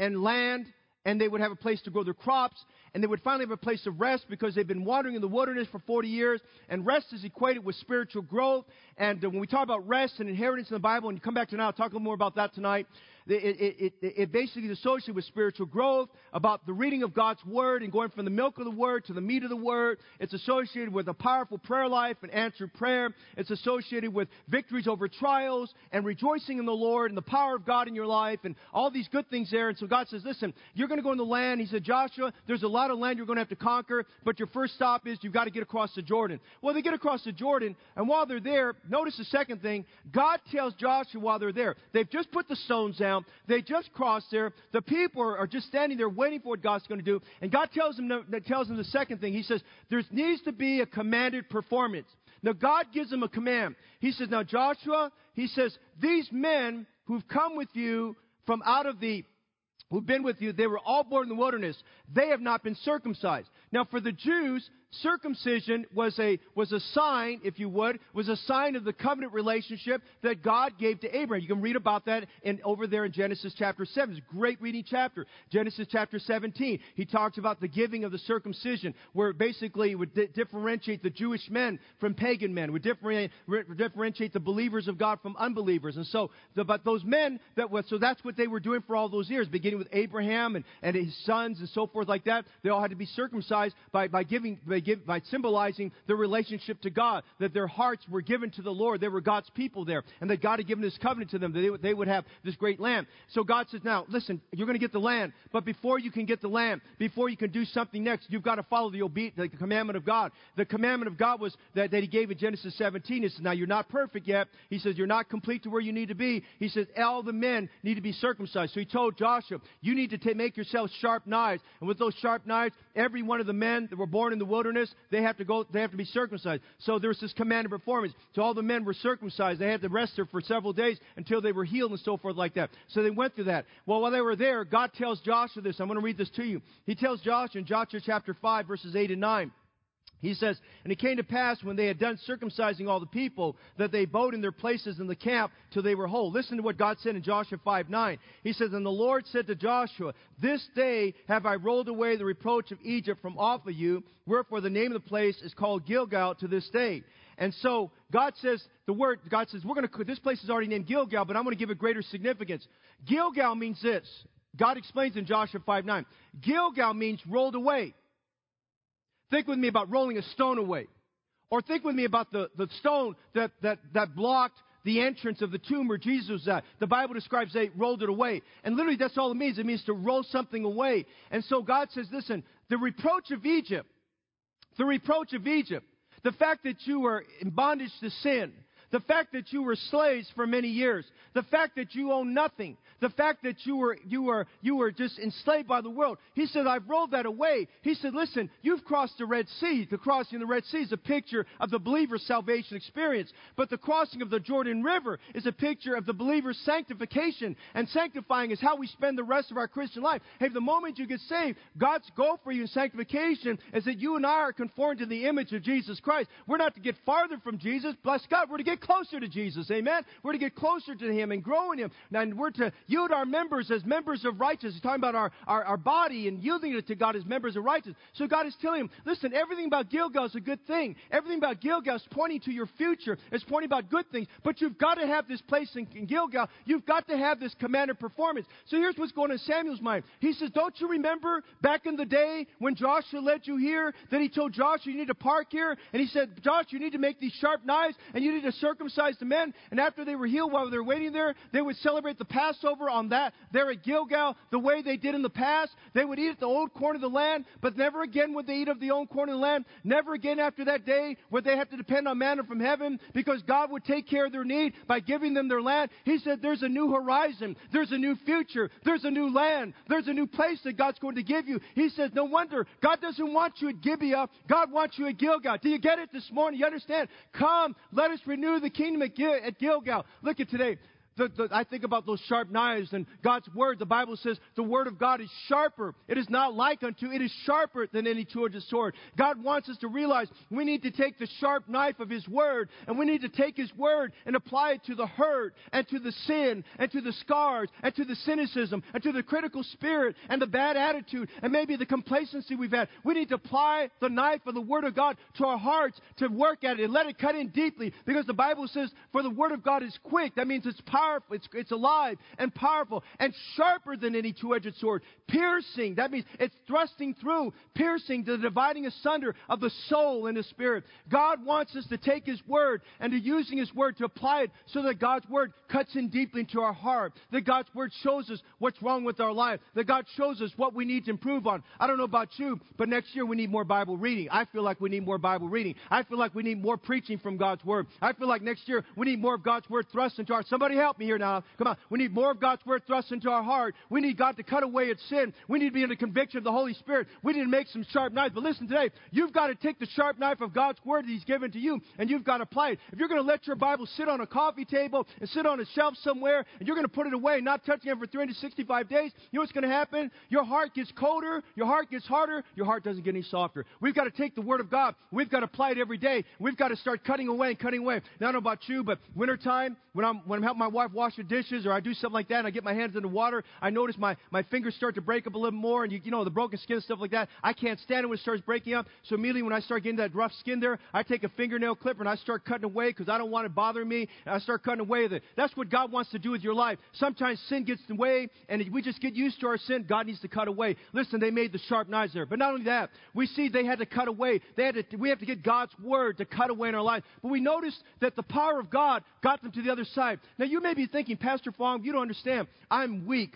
and land, and they would have a place to grow their crops, and they would finally have a place of rest because they've been wandering in the wilderness for forty years, and rest is equated with spiritual growth. And when we talk about rest and inheritance in the Bible, and you come back to now, I'll talk a little more about that tonight. It, it, it, it basically is associated with spiritual growth, about the reading of God's Word and going from the milk of the Word to the meat of the Word. It's associated with a powerful prayer life and answered prayer. It's associated with victories over trials and rejoicing in the Lord and the power of God in your life and all these good things there. And so God says, listen, you're going to go in the land. He said, Joshua, there's a lot of land you're going to have to conquer, but your first stop is you've got to get across the Jordan. Well, they get across the Jordan, and while they're there, notice the second thing. God tells Joshua while they're there, they've just put the stones down. They just crossed there. The people are just standing there waiting for what God's going to do. And God tells them, tells them the second thing. He says, there needs to be a commanded performance. Now, God gives them a command. He says, now, Joshua, he says, these men who've come with you from out of the, who've been with you, they were all born in the wilderness. They have not been circumcised. Now, for the Jews, circumcision was a was a sign, if you would, was a sign of the covenant relationship that God gave to Abraham. You can read about that in, over there in Genesis chapter seven. It's a great reading chapter. Genesis chapter seventeen. He talks about the giving of the circumcision, where basically it would di- differentiate the Jewish men from pagan men, would differentiate, re- differentiate the believers of God from unbelievers. And so, the, but those men, that was, so that's what they were doing for all those years, beginning with Abraham and, and his sons and so forth like that. They all had to be circumcised by, by giving... By Give, by symbolizing their relationship to God, that their hearts were given to the Lord. They were God's people there, and that God had given this covenant to them, that they would, they would have this great land. So God says, now, listen, you're going to get the land, but before you can get the land, before you can do something next, you've got to follow the, obe- the commandment of God. The commandment of God was that, that he gave in Genesis seventeen. He says, now, you're not perfect yet. He says, you're not complete to where you need to be. He says, all the men need to be circumcised. So he told Joshua, you need to t- make yourselves sharp knives, and with those sharp knives, every one of the men that were born in the wilderness, they have to go. They have to be circumcised. So there's this command of performance. So all the men were circumcised. They had to rest there for several days until they were healed and so forth like that. So they went through that. Well, while they were there, God tells Joshua this. I'm going to read this to you. He tells Joshua in Joshua chapter five, verses eight and nine. He says, and it came to pass when they had done circumcising all the people that they abode in their places in the camp till they were whole. Listen to what God said in Joshua five nine. He says, and the Lord said to Joshua, this day have I rolled away the reproach of Egypt from off of you, wherefore the name of the place is called Gilgal to this day. And so God says, the word, God says, we're going to, this place is already named Gilgal, but I'm going to give it greater significance. Gilgal means this. God explains in Joshua five nine. Gilgal means rolled away. Think with me about rolling a stone away. Or think with me about the, the stone that, that, that blocked the entrance of the tomb where Jesus was at. The Bible describes they rolled it away. And literally that's all it means. It means to roll something away. And so God says, listen, the reproach of Egypt, the reproach of Egypt, the fact that you were in bondage to sin, The fact that you were slaves for many years. The fact that you own nothing. The fact that you were, you were, you were just enslaved by the world. He said, I've rolled that away. He said, listen, you've crossed the Red Sea. The crossing of the Red Sea is a picture of the believer's salvation experience. But the crossing of the Jordan River is a picture of the believer's sanctification. And sanctifying is how we spend the rest of our Christian life. Hey, the moment you get saved, God's goal for you in sanctification is that you and I are conformed to the image of Jesus Christ. We're not to get farther from Jesus. Bless God. We're to get closer to Jesus. Amen. We're to get closer to Him and grow in Him. And we're to yield our members as members of righteousness. He's talking about our, our, our body and yielding it to God as members of righteousness. So God is telling him, listen, everything about Gilgal is a good thing. Everything about Gilgal is pointing to your future. It's pointing about good things. But you've got to have this place in, in Gilgal. You've got to have this command of performance. So here's what's going on in Samuel's mind. He says, don't you remember back in the day when Joshua led you here, that he told Joshua, you need to park here? And he said, Joshua, you need to make these sharp knives and you need to circumcise the men. And after they were healed while they were waiting there, they would celebrate the Passover on that there at Gilgal the way they did in the past. They would eat at the old corn of the land, but never again would they eat of the old corn of the land. Never again after that day would they have to depend on manna from heaven, because God would take care of their need by giving them their land. He said, there's a new horizon. There's a new future. There's a new land. There's a new place that God's going to give you. He says, no wonder. God doesn't want you at Gibeah. God wants you at Gilgal. Do you get it this morning? You understand? Come, let us renew the kingdom at, Gil- at Gilgal. Look at today. The, the, I think about those sharp knives and God's word. The Bible says the word of God is sharper. It is not like unto. It is sharper than any two-edged sword. God wants us to realize we need to take the sharp knife of His word, and we need to take His word and apply it to the hurt and to the sin and to the scars and to the cynicism and to the critical spirit and the bad attitude and maybe the complacency we've had. We need to apply the knife of the word of God to our hearts to work at it and let it cut in deeply, because the Bible says, for the word of God is quick. That means it's powerful. It's, it's alive and powerful and sharper than any two-edged sword. Piercing, that means it's thrusting through, piercing to the dividing asunder of the soul and the spirit. God wants us to take His word and to using His word to apply it so that God's word cuts in deeply into our heart. That God's word shows us what's wrong with our life. That God shows us what we need to improve on. I don't know about you, but next year we need more Bible reading. I feel like we need more Bible reading. I feel like we need more preaching from God's word. I feel like next year we need more of God's word thrust into our... Somebody help me here now. Come on. We need more of God's word thrust into our heart. We need God to cut away at sin. We need to be under conviction of the Holy Spirit. We need to make some sharp knives. But listen today, you've got to take the sharp knife of God's word that He's given to you, and you've got to apply it. If you're going to let your Bible sit on a coffee table and sit on a shelf somewhere, and you're going to put it away, not touching it for three hundred sixty-five days, you know what's going to happen? Your heart gets colder. Your heart gets harder. Your heart doesn't get any softer. We've got to take the word of God. We've got to apply it every day. We've got to start cutting away and cutting away. Now, I don't know about you, but wintertime, when I'm, when I'm helping my wife wash the dishes, or I do something like that, and I get my hands in the water, I notice my, my fingers start to break up a little more, and you, you know, the broken skin, stuff like that. I can't stand it when it starts breaking up, so immediately when I start getting that rough skin there, I take a fingernail clipper and I start cutting away, because I don't want it bothering me, and I start cutting away with it. That's what God wants to do with your life. Sometimes sin gets in the way, and if we just get used to our sin, God needs to cut away. Listen, they made the sharp knives there, but not only that, we see they had to cut away. They had to, we have to get God's word to cut away in our life, but we noticed that the power of God got them to the other side. Now, you may be thinking, Pastor Fong, you don't understand. I'm weak.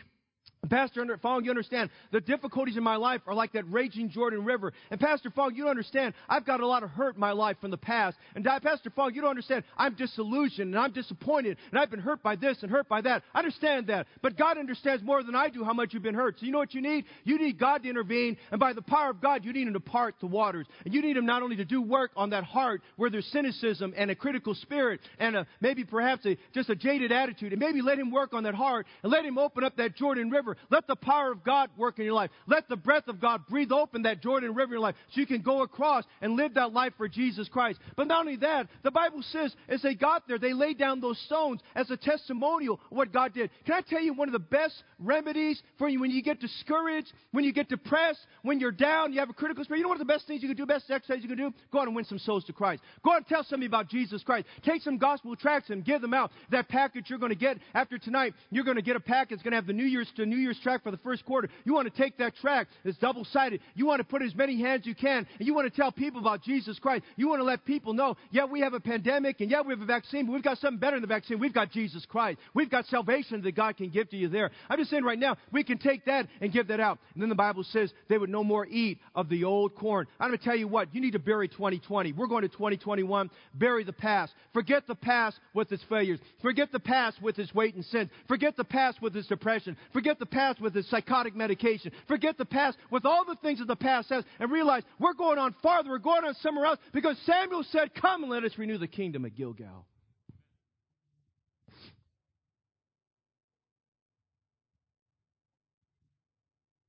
Pastor Fong, you understand, the difficulties in my life are like that raging Jordan River. And Pastor Fong, you don't understand, I've got a lot of hurt in my life from the past. And Pastor Fong, you don't understand, I'm disillusioned and I'm disappointed and I've been hurt by this and hurt by that. I understand that. But God understands more than I do how much you've been hurt. So you know what you need? You need God to intervene. And by the power of God, you need Him to part the waters. And you need Him not only to do work on that heart where there's cynicism and a critical spirit and a, maybe perhaps a, just a jaded attitude. And maybe let Him work on that heart and let Him open up that Jordan River. Let the power of God work in your life. Let the breath of God breathe open that Jordan River in your life so you can go across and live that life for Jesus Christ. But not only that, the Bible says as they got there, they laid down those stones as a testimonial of what God did. Can I tell you one of the best remedies for you when you get discouraged, when you get depressed, when you're down, you have a critical spirit? You know what the best things you can do, best exercise you can do? Go out and win some souls to Christ. Go out and tell somebody about Jesus Christ. Take some gospel tracts and give them out. That package you're going to get after tonight, you're going to get a package that's going to have the New Year's to New years track for the first quarter. You want to take that track. It's double-sided. You want to put as many hands you can, and you want to tell people about Jesus Christ. You want to let people know, yeah, we have a pandemic, and yeah, we have a vaccine, but we've got something better than the vaccine. We've got Jesus Christ. We've got salvation that God can give to you there. I'm just saying right now, we can take that and give that out. And then the Bible says they would no more eat of the old corn. I'm going to tell you what, you need to bury twenty twenty. We're going to twenty twenty-one. Bury the past. Forget the past with its failures. Forget the past with its weight and sin. Forget the past with its depression. Forget the past with its psychotic medication. Forget the past with all the things that the past has, and realize we're going on farther. We're going on somewhere else because Samuel said, come and let us renew the kingdom at Gilgal.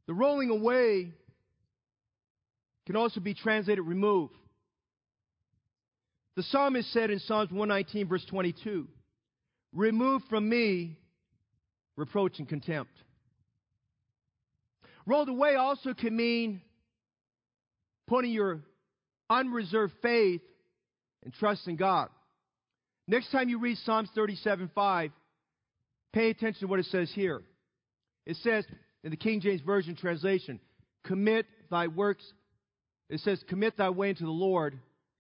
The rolling away can also be translated remove. The psalmist said in Psalms one nineteen, verse twenty-two, remove from me reproach and contempt. Rolled away also can mean putting your unreserved faith and trust in God. Next time you read Psalms thirty-seven five, pay attention to what it says here. It says, in the King James Version translation, commit thy works. It says, commit thy way into the Lord,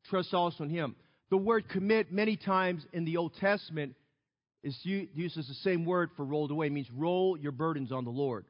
trust also in him. The word commit many times in the Old Testament is used as the same word for rolled away. It means roll your burdens on the Lord.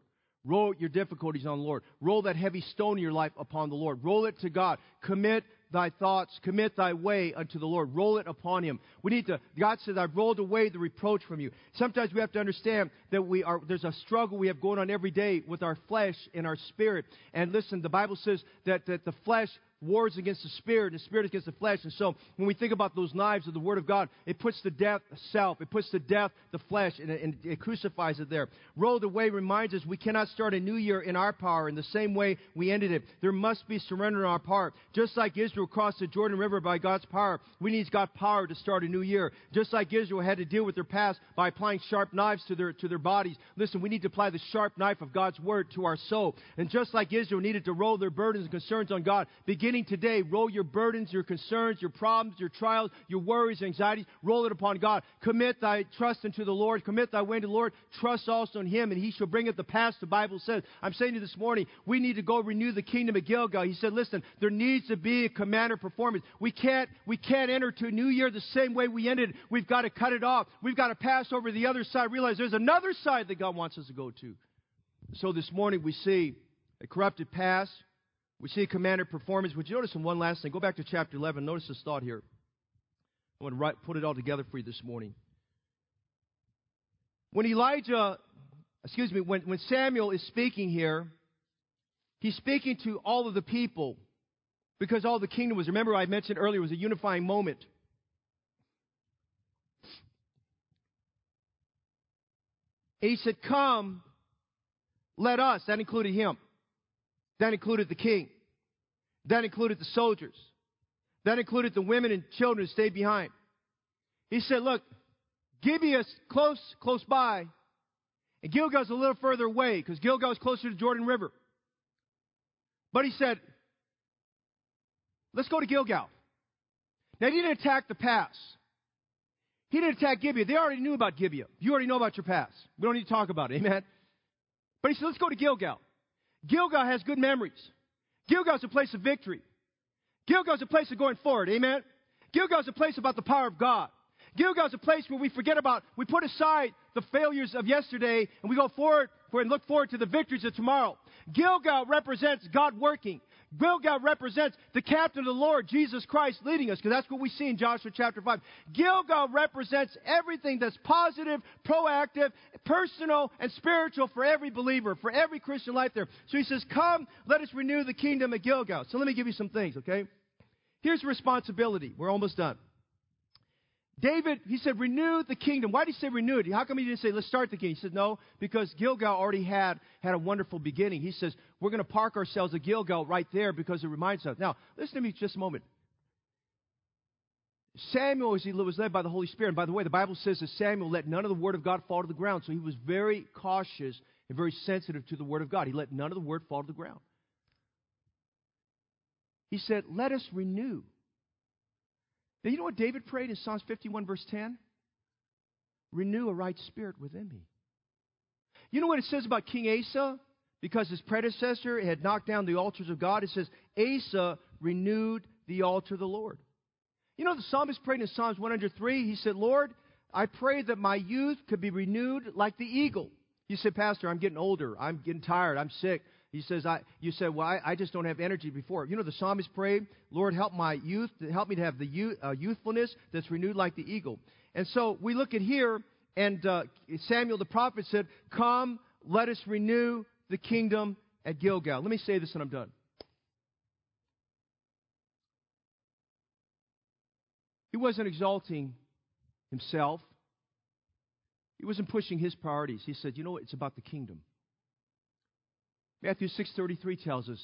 Roll your difficulties on the Lord. Roll that heavy stone in your life upon the Lord. Roll it to God. Commit thy thoughts. Commit thy way unto the Lord. Roll it upon him. We need to, God says, I've rolled away the reproach from you. Sometimes we have to understand that we are, there's a struggle we have going on every day with our flesh and our spirit. And listen, the Bible says that, that the flesh wars against the spirit, and the spirit against the flesh. And so when we think about those knives of the Word of God, it puts to death self. It puts to death the flesh, and it, and it crucifies it there. Rolled away reminds us we cannot start a new year in our power in the same way we ended it. There must be surrender on our part. Just like Israel crossed the Jordan River by God's power, we need God's power to start a new year. Just like Israel had to deal with their past by applying sharp knives to their, to their bodies. Listen, we need to apply the sharp knife of God's Word to our soul. And just like Israel needed to roll their burdens and concerns on God, begin today, roll your burdens, your concerns, your problems, your trials, your worries, anxieties. Roll it upon God. Commit thy trust unto the Lord. Commit thy way to the Lord. Trust also in him, and he shall bring it to pass, the Bible says. I'm saying to you this morning, we need to go renew the kingdom of Gilgal. He said, listen, there needs to be a commander performance. We can't, we can't enter to a new year the same way we ended. We've got to cut it off. We've got to pass over to the other side. Realize there's another side that God wants us to go to. So this morning we see a corrupted past. We see a commander performance. Would you notice in one last thing? Go back to chapter eleven. Notice this thought here. I want to write, put it all together for you this morning. When Elijah, excuse me, when, when Samuel is speaking here, he's speaking to all of the people because all the kingdom was, remember I mentioned earlier, was a unifying moment. And he said, come, let us. That included him. That included the king. That included the soldiers. That included the women and children who stayed behind. He said, look, Gibeah is close, close by, and Gilgal is a little further away because Gilgal is closer to the Jordan River. But he said, let's go to Gilgal. Now, he didn't attack the pass. He didn't attack Gibeah. They already knew about Gibeah. You already know about your pass. We don't need to talk about it, amen? But he said, let's go to Gilgal. Gilgal has good memories. Gilgal's a place of victory. Gilgal's a place of going forward, amen? Gilgal's a place about the power of God. Gilgal's a place where we forget about, we put aside the failures of yesterday, and we go forward and look forward to the victories of tomorrow. Gilgal represents God working. Gilgal represents the captain of the Lord, Jesus Christ, leading us, because that's what we see in Joshua chapter five. Gilgal represents everything that's positive, proactive, personal, and spiritual for every believer, for every Christian life there. So he says, come, let us renew the kingdom at Gilgal. So let me give you some things, okay? Here's responsibility. We're almost done. David, he said, renew the kingdom. Why did he say renew it? How come he didn't say, let's start the kingdom? He said, no, because Gilgal already had, had a wonderful beginning. He says, we're going to park ourselves at Gilgal right there because it reminds us. Now, listen to me just a moment. Samuel, as he was led by the Holy Spirit, and by the way, the Bible says that Samuel let none of the word of God fall to the ground, so he was very cautious and very sensitive to the word of God. He let none of the word fall to the ground. He said, let us renew. Now, you know what David prayed in Psalms fifty-one, verse ten? Renew a right spirit within me. You know what it says about King Asa? Because his predecessor had knocked down the altars of God, it says, Asa renewed the altar of the Lord. You know, the psalmist prayed in Psalms one hundred three, he said, Lord, I pray that my youth could be renewed like the eagle. You said, Pastor, I'm getting older, I'm getting tired, I'm sick. He says, I, you said, well, I, I just don't have energy before. You know, the psalmist prayed, Lord, help my youth, help me to have the youth, uh, youthfulness that's renewed like the eagle. And so we look at here, and uh, Samuel the prophet said, come, let us renew the kingdom at Gilgal. Let me say this and I'm done. He wasn't exalting himself. He wasn't pushing his priorities. He said, you know what? It's about the kingdom. Matthew six thirty-three tells us,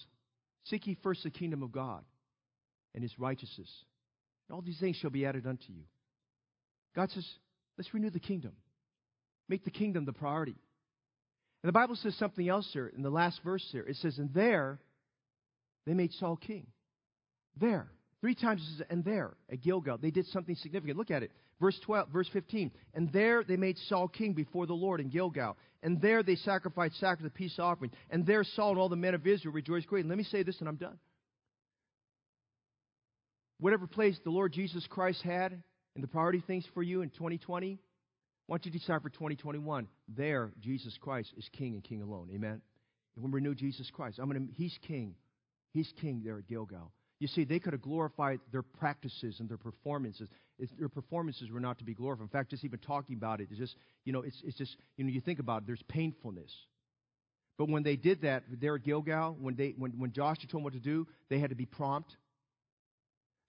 seek ye first the kingdom of God and his righteousness, and all these things shall be added unto you. God says, let's renew the kingdom. Make the kingdom the priority. And the Bible says something else here in the last verse here. It says, and there they made Saul king. There. Three times it says, and there, at Gilgal. They did something significant. Look at it. Verse twelve, verse fifteen. And there they made Saul king before the Lord in Gilgal. And there they sacrificed sacrifice, peace offering. And there Saul and all the men of Israel rejoiced greatly. And let me say this and I'm done. Whatever place the Lord Jesus Christ had in the priority things for you in twenty twenty, why don't you decide for twenty twenty-one? There, Jesus Christ is king and king alone. Amen? And when we renew Jesus Christ, I'm gonna, he's king. He's king there at Gilgal. You see, they could have glorified their practices and their performances. It's, their performances were not to be glorified. In fact, just even talking about it is just, you know, it's, it's just, you know, you think about it, there's painfulness. But when they did that there at Gilgal, when they, when, when Joshua told them what to do, they had to be prompt.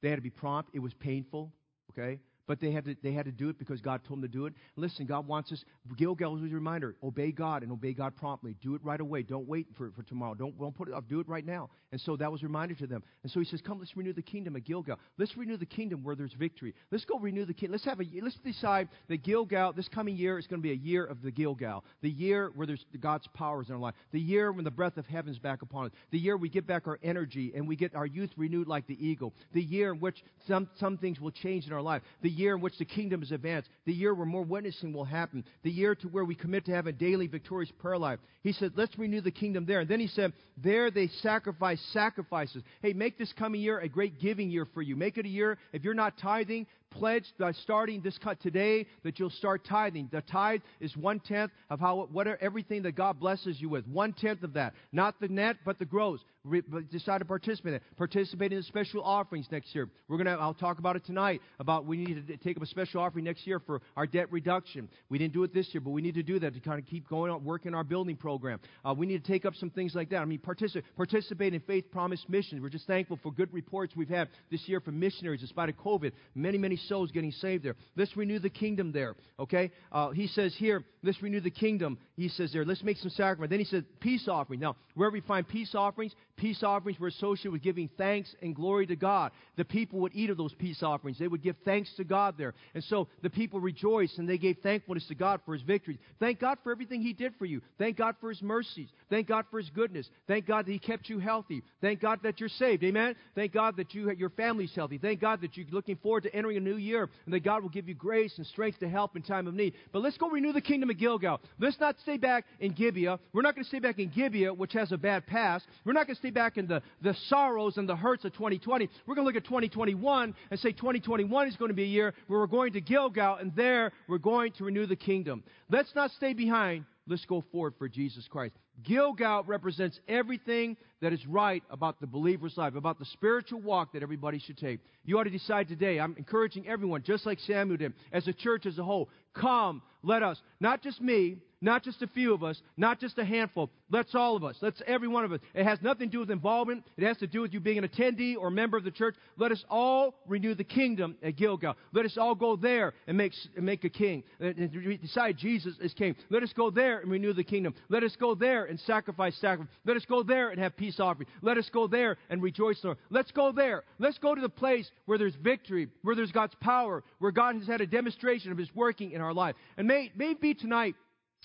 They had to be prompt. It was painful, okay? But they had to, they had to do it because God told them to do it. Listen, God wants us. Gilgal is a reminder. Obey God and obey God promptly. Do it right away. Don't wait for, for tomorrow. Don't, don't put it off. Do it right now. And so that was a reminder to them. And so he says, come, let's renew the kingdom at Gilgal. Let's renew the kingdom where there's victory. Let's go renew the kingdom. Let's have a, let's decide that Gilgal, this coming year, is going to be a year of the Gilgal. The year where there's God's powers in our life. The year when the breath of heaven's back upon us. The year we get back our energy and we get our youth renewed like the eagle. The year in which some, some things will change in our life. The The year in which the kingdom is advanced, the year where more witnessing will happen, the year to where we commit to have a daily victorious prayer life. He said, let's renew the kingdom there. And then he said, there they sacrifice sacrifices. Hey, make this coming year a great giving year for you. Make it a year, if you're not tithing, pledge by starting this cut today that you'll start tithing. The tithe is one-tenth of how what are, everything that God blesses you with. One-tenth of that. Not the net, but the gross. Re, but decide to participate in it. Participate in the special offerings next year. We're gonna. I'll talk about it tonight, about we need to take up a special offering next year for our debt reduction. We didn't do it this year, but we need to do that to kind of keep going on, working our building program. Uh, we need to take up some things like that. I mean, participate participate in Faith Promise Missions. We're just thankful for good reports we've had this year from missionaries in spite of COVID. Many, many souls getting saved there. Let's renew the kingdom there. Okay? Uh, he says here, let's renew the kingdom. He says there, let's make some sacrifice. Then he says, peace offering. Now, wherever we find peace offerings, peace offerings were associated with giving thanks and glory to God. The people would eat of those peace offerings. They would give thanks to God there. And so the people rejoiced and they gave thankfulness to God for his victories. Thank God for everything he did for you. Thank God for his mercies. Thank God for his goodness. Thank God that he kept you healthy. Thank God that you're saved. Amen? Thank God that you your family's healthy. Thank God that you're looking forward to entering a new year and that God will give you grace and strength to help in time of need. But let's go renew the kingdom of Gilgal. Let's not stay back in Gibeah. We're not going to stay back in Gibeah, which has a bad past. We're not going to stay back in the, the sorrows and the hurts of twenty twenty. We're going to look at twenty twenty-one and say twenty twenty-one is going to be a year where we're going to Gilgal, and there we're going to renew the kingdom. Let's not stay behind. Let's go forward for Jesus Christ. Gilgal represents everything that is right about the believer's life, about the spiritual walk that everybody should take. You ought to decide today. I'm encouraging everyone, just like Samuel did, as a church as a whole, come, let us, not just me, not just a few of us, not just a handful. Let's all of us. Let's every one of us. It has nothing to do with involvement. It has to do with you being an attendee or a member of the church. Let us all renew the kingdom at Gilgal. Let us all go there and make, and make a king. And decide Jesus is king. Let us go there and renew the kingdom. Let us go there and sacrifice sacrifice. Let us go there and have peace offering. Let us go there and rejoice in the Lord. Let's go there. Let's go to the place where there's victory, where there's God's power, where God has had a demonstration of his working in our life. And may, may it be tonight,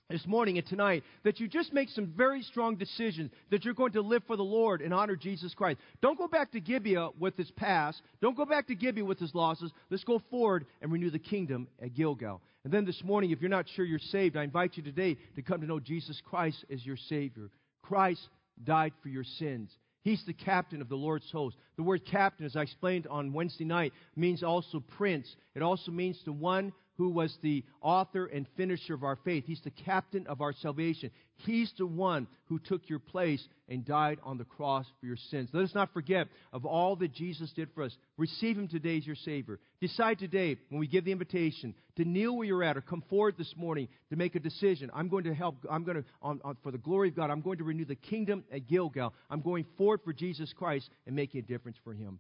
this morning and tonight, that you just make some very strong decisions that you're going to live for the Lord and honor Jesus Christ. Don't go back to Gibeah with his past. Don't go back to Gibeah with his losses. Let's go forward and renew the kingdom at Gilgal. And then this morning, if you're not sure you're saved, I invite you today to come to know Jesus Christ as your Savior. Christ died for your sins. He's the captain of the Lord's host. The word captain, as I explained on Wednesday night, means also prince. It also means the one who was the author and finisher of our faith. He's the captain of our salvation. He's the one who took your place and died on the cross for your sins. Let us not forget of all that Jesus did for us. Receive Him today as your Savior. Decide today, when we give the invitation, to kneel where you're at or come forward this morning to make a decision. I'm going to help. I'm going to, on, on, for the glory of God, I'm going to renew the kingdom at Gilgal. I'm going forward for Jesus Christ and making a difference for Him.